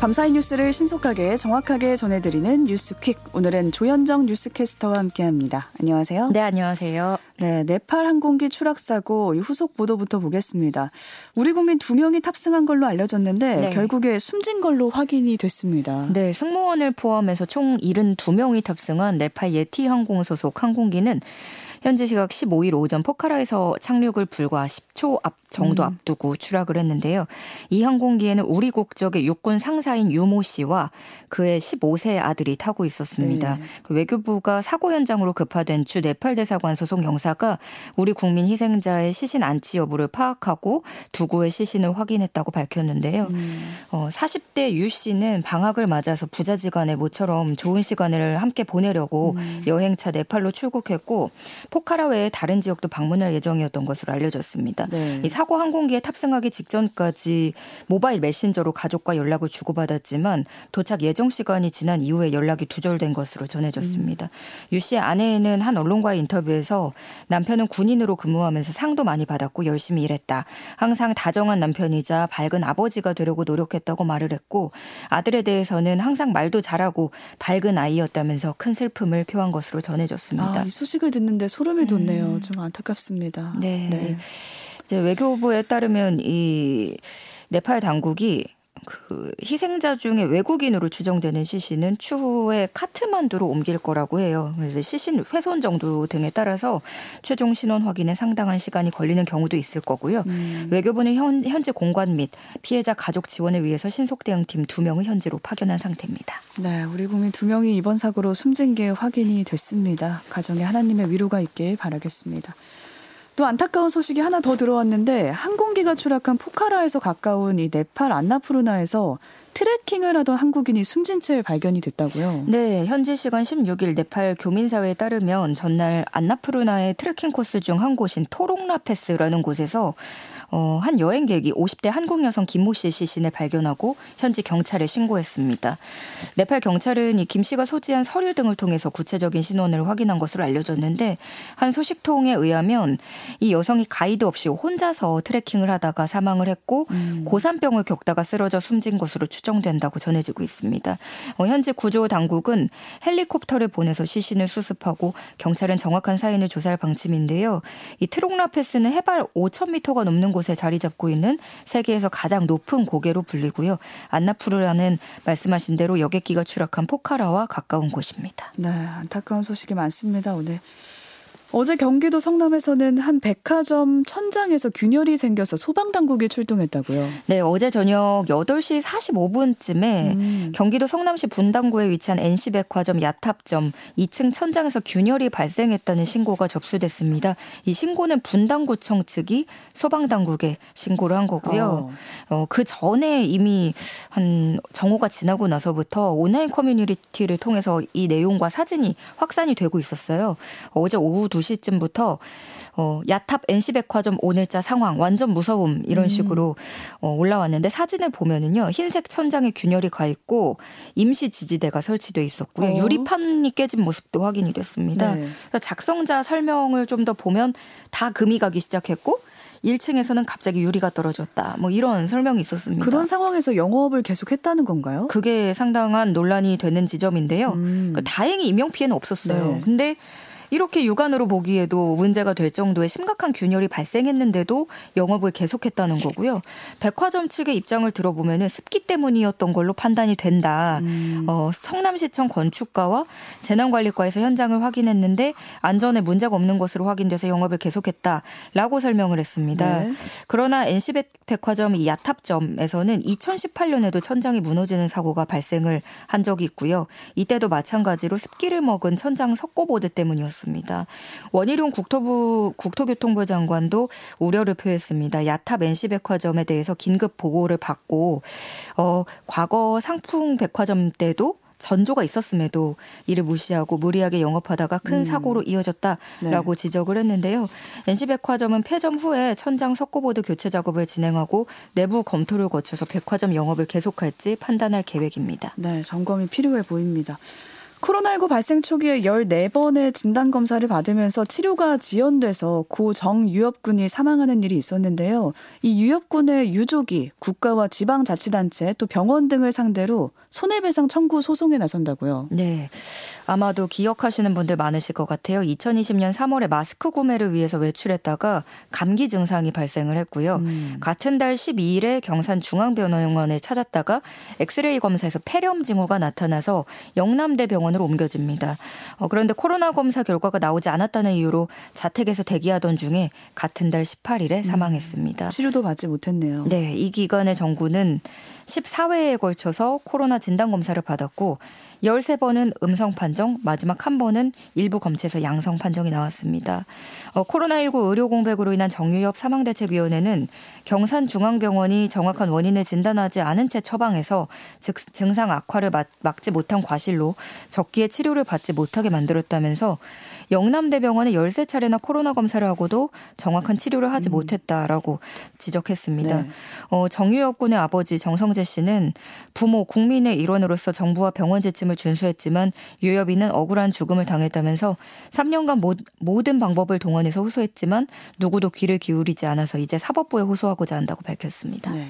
밤사이 뉴스를 신속하게 정확하게 전해드리는 뉴스퀵. 오늘은 조현정 뉴스캐스터와 함께합니다. 안녕하세요. 네, 안녕하세요. 네, 네팔 항공기 추락사고 후속 보도부터 보겠습니다. 우리 국민 2명이 탑승한 걸로 알려졌는데 결국에 숨진 걸로 확인이 됐습니다. 네, 승무원을 포함해서 총 72명이 탑승한 네팔 예티 항공 소속 항공기는 현지 시각 15일 오전 포카라에서 착륙을 불과 10초 정도 앞두고 추락을 했는데요. 이 항공기에는 우리 국적의 육군 상사인 유모 씨와 그의 15세 아들이 타고 있었습니다. 네. 그 외교부가 사고 현장으로 급파된 주 네팔 대사관 소속 영사가 우리 국민 희생자의 시신 안치 여부를 파악하고 두고의 시신을 확인했다고 밝혔는데요. 40대 유 씨는 방학을 맞아서 부자지간에 모처럼 좋은 시간을 함께 보내려고 여행차 네팔로 출국했고 포카라 외에 다른 지역도 방문할 예정이었던 것으로 알려졌습니다. 네. 이 사고 항공기에 탑승하기 직전까지 모바일 메신저로 가족과 연락을 주고받았지만 도착 예정 시간이 지난 이후에 연락이 두절된 것으로 전해졌습니다. 유 씨의 아내는 한 언론과의 인터뷰에서 남편은 군인으로 근무하면서 상도 많이 받았고 열심히 일했다. 항상 다정한 남편이자 밝은 아버지가 되려고 노력했다고 말을 했고 아들에 대해서는 항상 말도 잘하고 밝은 아이였다면서 큰 슬픔을 표한 것으로 전해졌습니다. 아, 이 소식을 듣는데 소름이 돋네요. 좀 안타깝습니다. 네. 네. 이제 외교부에 따르면 이 네팔 당국이 그 희생자 중에 외국인으로 추정되는 시신은 추후에 카트만두로 옮길 거라고 해요. 그래서 시신 훼손 정도 등에 따라서 최종 신원 확인에 상당한 시간이 걸리는 경우도 있을 거고요. 외교부는 현지 공관 및 피해자 가족 지원을 위해서 신속 대응팀 2명을 현지로 파견한 상태입니다. 네, 우리 국민 2명이 이번 사고로 숨진 게 확인이 됐습니다. 가정에 하나님의 위로가 있길 바라겠습니다. 또 안타까운 소식이 하나 더 들어왔는데 항공기가 추락한 포카라에서 가까운 이 네팔 안나푸르나에서 트레킹을 하던 한국인이 숨진 채 발견이 됐다고요? 네. 현지 시간 16일 네팔 교민사회에 따르면 전날 안나푸르나의 트레킹 코스 중 한 곳인 토롱라 패스라는 곳에서 한 여행객이 50대 한국 여성 김모 씨의 시신을 발견하고 현지 경찰에 신고했습니다. 네팔 경찰은 이 김 씨가 소지한 서류 등을 통해서 구체적인 신원을 확인한 것으로 알려졌는데 한 소식통에 의하면 이 여성이 가이드 없이 혼자서 트레킹을 하다가 사망을 했고 고산병을 겪다가 쓰러져 숨진 것으로 추정된다고 전해지고 있습니다. 현지 구조 당국은 헬리콥터를 보내서 시신을 수습하고 경찰은 정확한 사인을 조사할 방침인데요. 이 트롱라 패스는 해발 5,000m가 넘는 곳에 자리 잡고 있는 세계에서 가장 높은 고개로 불리고요. 안나푸르라는 말씀하신 대로 여객기가 추락한 포카라와 가까운 곳입니다. 네, 안타까운 소식이 많습니다. 오늘. 어제 경기도 성남에서는 한 백화점 천장에서 균열이 생겨서 소방당국이 출동했다고요? 네, 어제 저녁 8시 45분쯤에 경기도 성남시 분당구에 위치한 NC백화점 야탑점 2층 천장에서 균열이 발생했다는 신고가 접수됐습니다. 이 신고는 분당구청 측이 소방당국에 신고를 한 거고요. 그 전에 이미 한 정오가 지나고 나서부터 온라인 커뮤니티를 통해서 이 내용과 사진이 확산이 되고 있었어요. 어제 오후 2시쯤부터 야탑 NC백화점 오늘자 상황 완전 무서움 이런 식으로 올라왔는데 사진을 보면은요 흰색 천장에 균열이 가 있고 임시 지지대가 설치돼 있었고요. 유리판이 깨진 모습도 확인이 됐습니다. 네. 그래서 작성자 설명을 좀 더 보면 다 금이 가기 시작했고 1층에서는 갑자기 유리가 떨어졌다. 뭐 이런 설명이 있었습니다. 그런 상황에서 영업을 계속했다는 건가요? 그게 상당한 논란이 되는 지점인데요. 그러니까 다행히 인명 피해는 없었어요. 네. 근데 이렇게 육안으로 보기에도 문제가 될 정도의 심각한 균열이 발생했는데도 영업을 계속했다는 거고요. 백화점 측의 입장을 들어보면 습기 때문이었던 걸로 판단이 된다. 성남시청 건축과와 재난관리과에서 현장을 확인했는데 안전에 문제가 없는 것으로 확인돼서 영업을 계속했다라고 설명을 했습니다. 네. 그러나 NC백화점 이 야탑점에서는 2018년에도 천장이 무너지는 사고가 발생을 한 적이 있고요. 이때도 마찬가지로 습기를 먹은 천장 석고보드 때문이었습니다. 원희룡 국토교통부 장관도 우려를 표했습니다. 야탑 NC백화점에 대해서 긴급 보고를 받고 과거 상품 백화점 때도 전조가 있었음에도 이를 무시하고 무리하게 영업하다가 큰 사고로 이어졌다라고 지적을 했는데요. NC백화점은 폐점 후에 천장 석고보드 교체 작업을 진행하고 내부 검토를 거쳐서 백화점 영업을 계속할지 판단할 계획입니다. 네, 점검이 필요해 보입니다. 코로나19 발생 초기에 14번의 진단검사를 받으면서 치료가 지연돼서 고 정유엽 군이 사망하는 일이 있었는데요. 이 유엽 군의 유족이 국가와 지방자치단체 또 병원 등을 상대로 손해배상 청구 소송에 나선다고요. 네. 아마도 기억하시는 분들 많으실 것 같아요. 2020년 3월에 마스크 구매를 위해서 외출했다가 감기 증상이 발생을 했고요. 같은 달 12일에 경산중앙병원을 찾았다가 엑스레이 검사에서 폐렴 징후가 나타나서 영남대 병원으로 옮겨집니다. 그런데 코로나 검사 결과가 나오지 않았다는 이유로 자택에서 대기하던 중에 같은 달 18일에 사망했습니다. 치료도 받지 못했네요. 네. 이 기간에 정부는 14회에 걸쳐서 코로나 진단검사를 받았고 13번은 음성 판정, 마지막 한 번은 일부 검체에서 양성 판정이 나왔습니다. 코로나19 의료 공백으로 인한 정유엽 사망대책위원회는 경산중앙병원이 정확한 원인을 진단하지 않은 채 처방해서 증상 악화를 막지 못한 과실로 적기에 치료를 받지 못하게 만들었다면서 영남대병원에 13차례나 코로나 검사를 하고도 정확한 치료를 하지 못했다라고 지적했습니다. 네. 정유엽 군의 아버지 정성재 씨는 부모 국민의 일원으로서 정부와 병원 지침을 준수했지만 유엽이는 억울한 죽음을 당했다면서 3년간 모든 방법을 동원해서 호소했지만 누구도 귀를 기울이지 않아서 이제 사법부에 호소하고자 한다고 밝혔습니다. 네.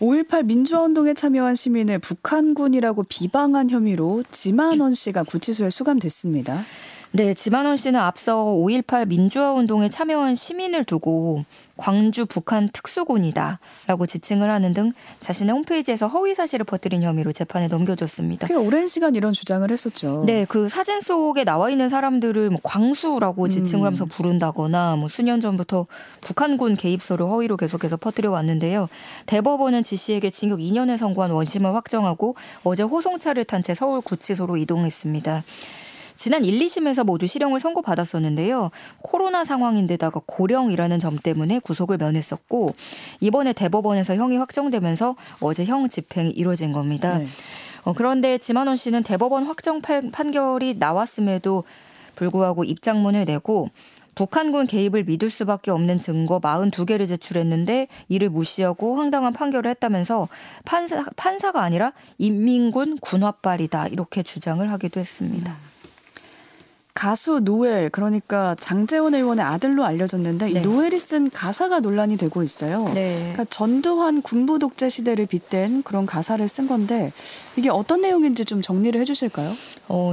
5.18 민주화운동에 참여한 시민을 북한군이라고 비방한 혐의로 지만원 씨가 구치소에 수감됐습니다. 네, 지만원 씨는 앞서 5.18 민주화운동에 참여한 시민을 두고 광주 북한 특수군이다라고 지칭을 하는 등 자신의 홈페이지에서 허위 사실을 퍼뜨린 혐의로 재판에 넘겨졌습니다. 꽤 오랜 시간 이런 주장을 했었죠. 네, 그 사진 속에 나와 있는 사람들을 광수라고 지칭을 하면서 부른다거나 수년 전부터 북한군 개입설을 허위로 계속해서 퍼뜨려 왔는데요. 대법원은 지 씨에게 징역 2년을 선고한 원심을 확정하고 어제 호송차를 탄 채 서울 구치소로 이동했습니다. 지난 1, 2심에서 모두 실형을 선고받았었는데요. 코로나 상황인데다가 고령이라는 점 때문에 구속을 면했었고 이번에 대법원에서 형이 확정되면서 어제 형 집행이 이루어진 겁니다. 네. 그런데 지만원 씨는 대법원 확정 판결이 나왔음에도 불구하고 입장문을 내고 북한군 개입을 믿을 수밖에 없는 증거 42개를 제출했는데 이를 무시하고 황당한 판결을 했다면서 판사가 아니라 인민군 군화빨이다 이렇게 주장을 하기도 했습니다. 가수 노엘, 그러니까 장제원 의원의 아들로 알려졌는데 네. 이 노엘이 쓴 가사가 논란이 되고 있어요. 네. 그러니까 전두환 군부 독재 시대를 빗댄 그런 가사를 쓴 건데 이게 어떤 내용인지 좀 정리를 해주실까요?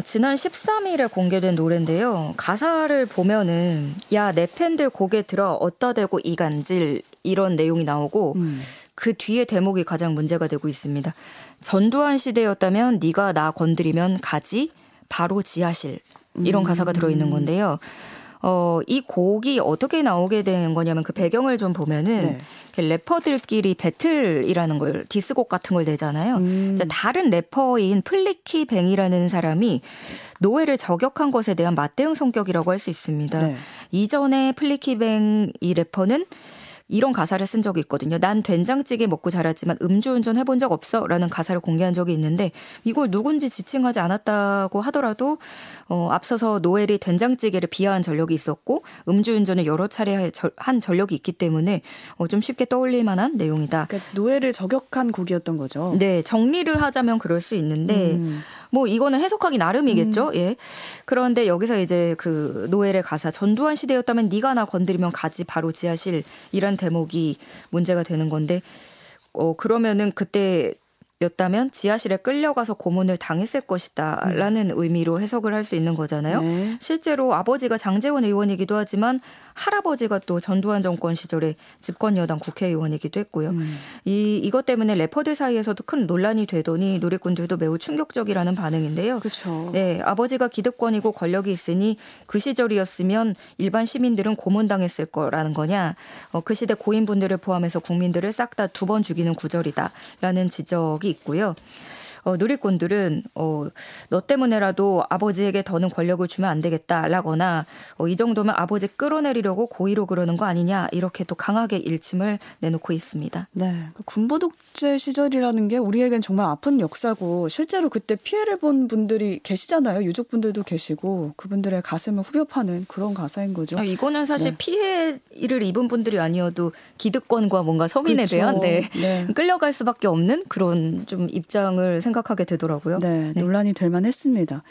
지난 13일에 공개된 노래인데요. 가사를 보면은 야, 내 팬들 고개 들어 어따 대고 이간질 이런 내용이 나오고 그 뒤에 대목이 가장 문제가 되고 있습니다. 전두환 시대였다면 네가 나 건드리면 가지 바로 지하실. 이런 가사가 들어있는 건데요. 이 곡이 어떻게 나오게 된 거냐면 그 배경을 좀 보면은 네. 래퍼들끼리 배틀이라는 걸 디스곡 같은 걸 내잖아요. 다른 래퍼인 플리키뱅이라는 사람이 노엘을 저격한 것에 대한 맞대응 성격이라고 할 수 있습니다. 네. 이전에 플리키뱅 이 래퍼는 이런 가사를 쓴 적이 있거든요. 난 된장찌개 먹고 자랐지만 음주운전 해본 적 없어 라는 가사를 공개한 적이 있는데 이걸 누군지 지칭하지 않았다고 하더라도 앞서서 노엘이 된장찌개를 비하한 전력이 있었고 음주운전을 여러 차례 한 전력이 있기 때문에 좀 쉽게 떠올릴 만한 내용이다. 그러니까 노엘을 저격한 곡이었던 거죠. 네. 정리를 하자면 그럴 수 있는데 이거는 해석하기 나름이겠죠. 예. 그런데 여기서 이제 그 노엘의 가사 전두환 시대였다면 네가 나 건드리면 가지 바로 지하실 이란 대목이 문제가 되는 건데 그러면은 그때였다면 지하실에 끌려가서 고문을 당했을 것이다 라는 의미로 해석을 할 수 있는 거잖아요. 네. 실제로 아버지가 장제원 의원이기도 하지만 할아버지가 또 전두환 정권 시절에 집권여당 국회의원이기도 했고요. 이것 때문에 래퍼들 사이에서도 큰 논란이 되더니 누리꾼들도 매우 충격적이라는 반응인데요. 그렇죠. 네, 아버지가 기득권이고 권력이 있으니 그 시절이었으면 일반 시민들은 고문당했을 거라는 거냐. 그 시대 고인분들을 포함해서 국민들을 싹 다 2번 죽이는 구절이다 라는 지적이 있고요. 누리꾼들은 너 때문에라도 아버지에게 더는 권력을 주면 안 되겠다라거나 이 정도면 아버지 끌어내리려고 고의로 그러는 거 아니냐 이렇게 또 강하게 일침을 내놓고 있습니다. 네, 군부 독재 시절이라는 게 우리에겐 정말 아픈 역사고 실제로 그때 피해를 본 분들이 계시잖아요. 유족분들도 계시고 그분들의 가슴을 후벼파는 그런 가사인 거죠. 이거는 사실 네. 피해를 입은 분들이 아니어도 기득권과 뭔가 서민에 그렇죠. 대한 끌려갈 수밖에 없는 그런 좀 입장을 생각합니다. 생각하게 되더라고요. 네, 논란이 될 만했습니다.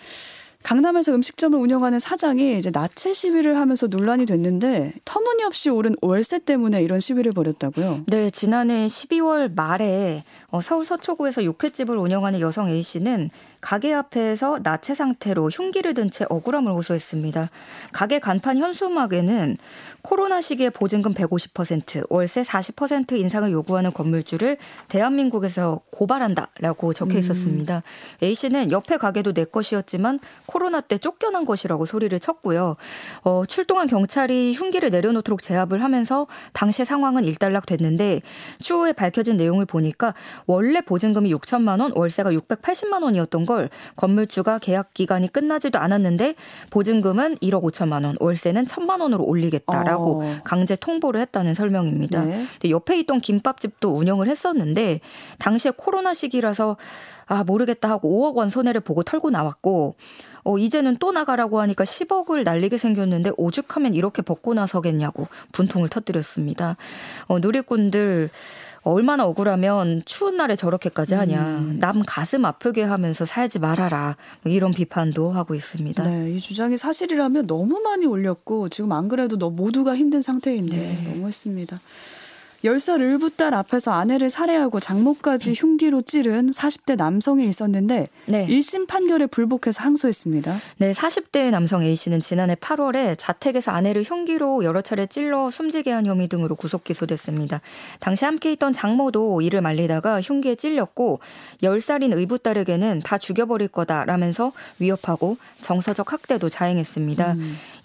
강남에서 음식점을 운영하는 사장이 이제 나체 시위를 하면서 논란이 됐는데 터무니없이 오른 월세 때문에 이런 시위를 벌였다고요? 네, 지난해 12월 말에 서울 서초구에서 육회집을 운영하는 여성 A씨는 가게 앞에서 나체 상태로 흉기를 든 채 억울함을 호소했습니다. 가게 간판 현수막에는 코로나 시기에 보증금 150%, 월세 40% 인상을 요구하는 건물주를 대한민국에서 고발한다라고 적혀 있었습니다. A씨는 옆에 가게도 내 것이었지만 코로나 때 쫓겨난 것이라고 소리를 쳤고요. 출동한 경찰이 흉기를 내려놓도록 제압을 하면서 당시 상황은 일단락됐는데 추후에 밝혀진 내용을 보니까 원래 보증금이 6천만 원, 월세가 680만 원이었던 걸 건물주가 계약 기간이 끝나지도 않았는데 보증금은 1억 5천만 원, 월세는 1천만 원으로 올리겠다라고 강제 통보를 했다는 설명입니다. 네. 근데 옆에 있던 김밥집도 운영을 했었는데 당시에 코로나 시기라서 모르겠다 하고 5억 원 손해를 보고 털고 나왔고 이제는 또 나가라고 하니까 10억을 날리게 생겼는데 오죽하면 이렇게 벗고 나서겠냐고 분통을 터뜨렸습니다. 누리꾼들 얼마나 억울하면 추운 날에 저렇게까지 하냐. 남 가슴 아프게 하면서 살지 말아라. 이런 비판도 하고 있습니다. 네, 이 주장이 사실이라면 너무 많이 올렸고 지금 안 그래도 모두가 힘든 상태인데 너무했습니다. 10살 을붓딸 앞에서 아내를 살해하고 장모까지 흉기로 찌른 40대 남성이 있었는데 1심 판결에 불복해서 항소했습니다. 네, 40대 남성 A씨는 지난해 8월에 자택에서 아내를 흉기로 여러 차례 찔러 숨지게 한 혐의 등으로 구속 기소됐습니다. 당시 함께 있던 장모도 이를 말리다가 흉기에 찔렸고 10살인 의붓딸에게는 다 죽여버릴 거다라면서 위협하고 정서적 학대도 자행했습니다.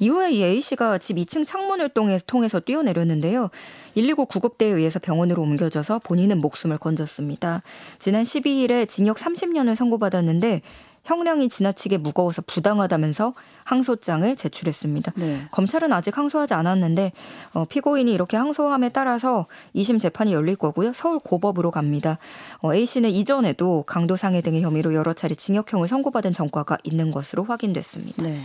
이후에 이 A씨가 집 2층 창문을 통해서 뛰어내렸는데요. 119 구급대에 의해서 병원으로 옮겨져서 본인은 목숨을 건졌습니다. 지난 12일에 징역 30년을 선고받았는데 형량이 지나치게 무거워서 부당하다면서 항소장을 제출했습니다. 검찰은 아직 항소하지 않았는데 피고인이 이렇게 항소함에 따라서 2심 재판이 열릴 거고요. 서울 고법으로 갑니다. A씨는 이전에도 강도상해 등의 혐의로 여러 차례 징역형을 선고받은 전과가 있는 것으로 확인됐습니다. 네.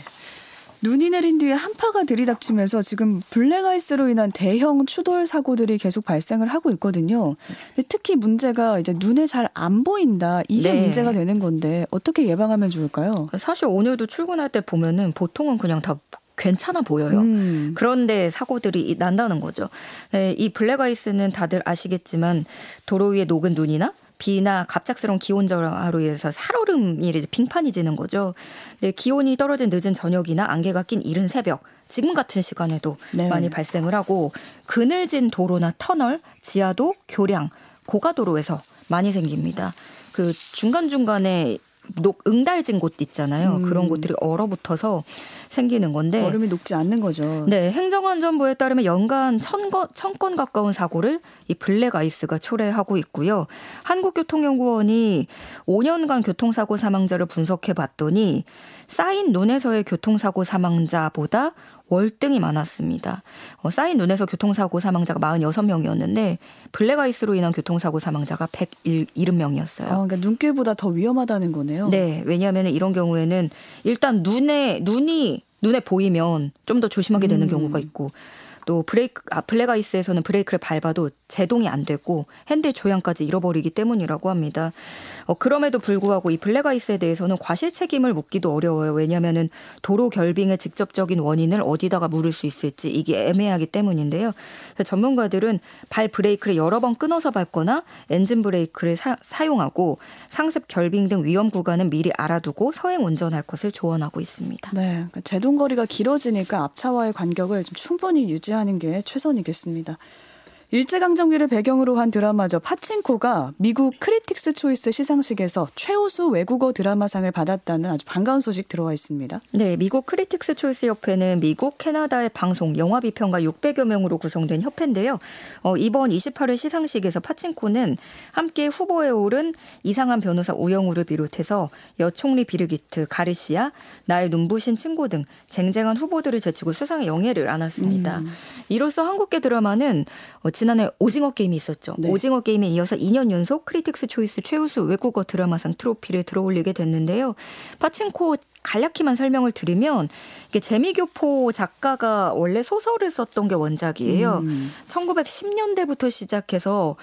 눈이 내린 뒤에 한파가 들이닥치면서 지금 블랙아이스로 인한 대형 추돌 사고들이 계속 발생을 하고 있거든요. 근데 특히 문제가 이제 눈에 잘 안 보인다. 이게 문제가 되는 건데 어떻게 예방하면 좋을까요? 사실 오늘도 출근할 때 보면은 보통은 그냥 다 괜찮아 보여요. 그런데 사고들이 난다는 거죠. 네, 이 블랙아이스는 다들 아시겠지만 도로 위에 녹은 눈이나 비나 갑작스러운 기온 저하로 인해서 살얼음이 이제 빙판이 지는 거죠. 근데 기온이 떨어진 늦은 저녁이나 안개가 낀 이른 새벽, 지금 같은 시간에도 많이 발생을 하고 그늘진 도로나 터널, 지하도, 교량, 고가도로에서 많이 생깁니다. 그 중간중간에 응달진 곳 있잖아요. 그런 곳들이 얼어붙어서 생기는 건데 얼음이 녹지 않는 거죠. 네, 행정안전부에 따르면 연간 1,000건 가까운 사고를 이 블랙아이스가 초래하고 있고요. 한국교통연구원이 5년간 교통사고 사망자를 분석해봤더니 쌓인 눈에서의 교통사고 사망자보다 월등히 많았습니다. 쌓인 눈에서 교통사고 사망자가 46명이었는데 블랙아이스로 인한 교통사고 사망자가 170명이었어요. 그러니까 눈길보다 더 위험하다는 거네요. 네, 왜냐하면 이런 경우에는 일단 눈에 보이면 좀 더 조심하게 되는 경우가 있고 또 블랙아이스에서는 브레이크를 밟아도 제동이 안 되고 핸들 조향까지 잃어버리기 때문이라고 합니다. 그럼에도 불구하고 이 블랙아이스에 대해서는 과실 책임을 묻기도 어려워요. 왜냐하면 도로 결빙의 직접적인 원인을 어디다가 물을 수 있을지 이게 애매하기 때문인데요. 전문가들은 발 브레이크를 여러 번 끊어서 밟거나 엔진 브레이크를 사용하고 상습 결빙 등 위험 구간은 미리 알아두고 서행 운전할 것을 조언하고 있습니다. 네, 제동 거리가 길어지니까 앞차와의 간격을 좀 충분히 유지하는 게 최선이겠습니다. 일제강점기를 배경으로 한 드라마죠. 파친코가 미국 크리틱스 초이스 시상식에서 최우수 외국어 드라마상을 받았다는 아주 반가운 소식 들어와 있습니다. 네, 미국 크리틱스 초이스 협회는 미국, 캐나다의 방송, 영화 비평가 600여 명으로 구성된 협회인데요. 이번 28회 시상식에서 파친코는 함께 후보에 오른 이상한 변호사 우영우를 비롯해서 여총리 비르기트, 가리시아, 나의 눈부신 친구 등 쟁쟁한 후보들을 제치고 수상의 영예를 안았습니다. 이로써 한국계 드라마는 지난해 오징어 게임이 있었죠. 오징어 게임에 이어서 2년 연속 크리틱스 초이스 최우수 외국어 드라마상 트로피를 들어올리게 됐는데요. 파친코 간략히만 설명을 드리면 이게 재미교포 작가가 원래 소설을 썼던 게 원작이에요. 1910년대부터 시작해서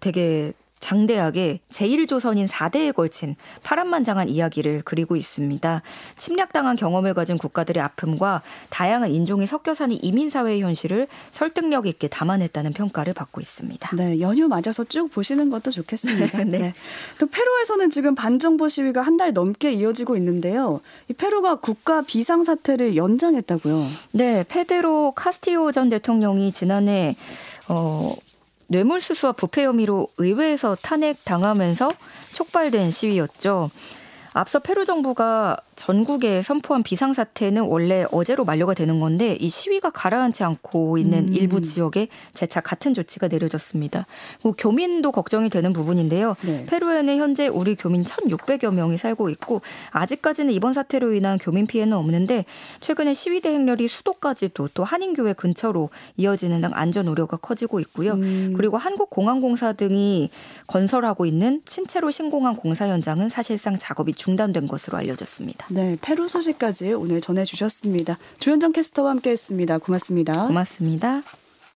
되게 장대하게 제1조선인 4대에 걸친 파란만장한 이야기를 그리고 있습니다. 침략당한 경험을 가진 국가들의 아픔과 다양한 인종이 섞여 사는 이민사회의 현실을 설득력 있게 담아냈다는 평가를 받고 있습니다. 네, 연휴 맞아서 쭉 보시는 것도 좋겠습니다. 네. 네. 또 페루에서는 지금 반정부 시위가 한 달 넘게 이어지고 있는데요. 이 페루가 국가 비상사태를 연장했다고요. 네, 페데로 카스티오 전 대통령이 지난해 뇌물수수와 부패 혐의로 의회에서 탄핵당하면서 촉발된 시위였죠. 앞서 페루 정부가 전국에 선포한 비상사태는 원래 어제로 만료가 되는 건데 이 시위가 가라앉지 않고 있는 일부 지역에 재차 같은 조치가 내려졌습니다. 교민도 걱정이 되는 부분인데요. 네. 페루에는 현재 우리 교민 1,600여 명이 살고 있고 아직까지는 이번 사태로 인한 교민 피해는 없는데 최근에 시위대 행렬이 수도까지도 또 한인교회 근처로 이어지는 등 안전 우려가 커지고 있고요. 그리고 한국공항공사 등이 건설하고 있는 친체로 신공항 공사 현장은 사실상 작업이 중단된 것으로 알려졌습니다. 네, 페루 소식까지 오늘 전해주셨습니다. 조현정 캐스터와 함께했습니다. 고맙습니다. 고맙습니다.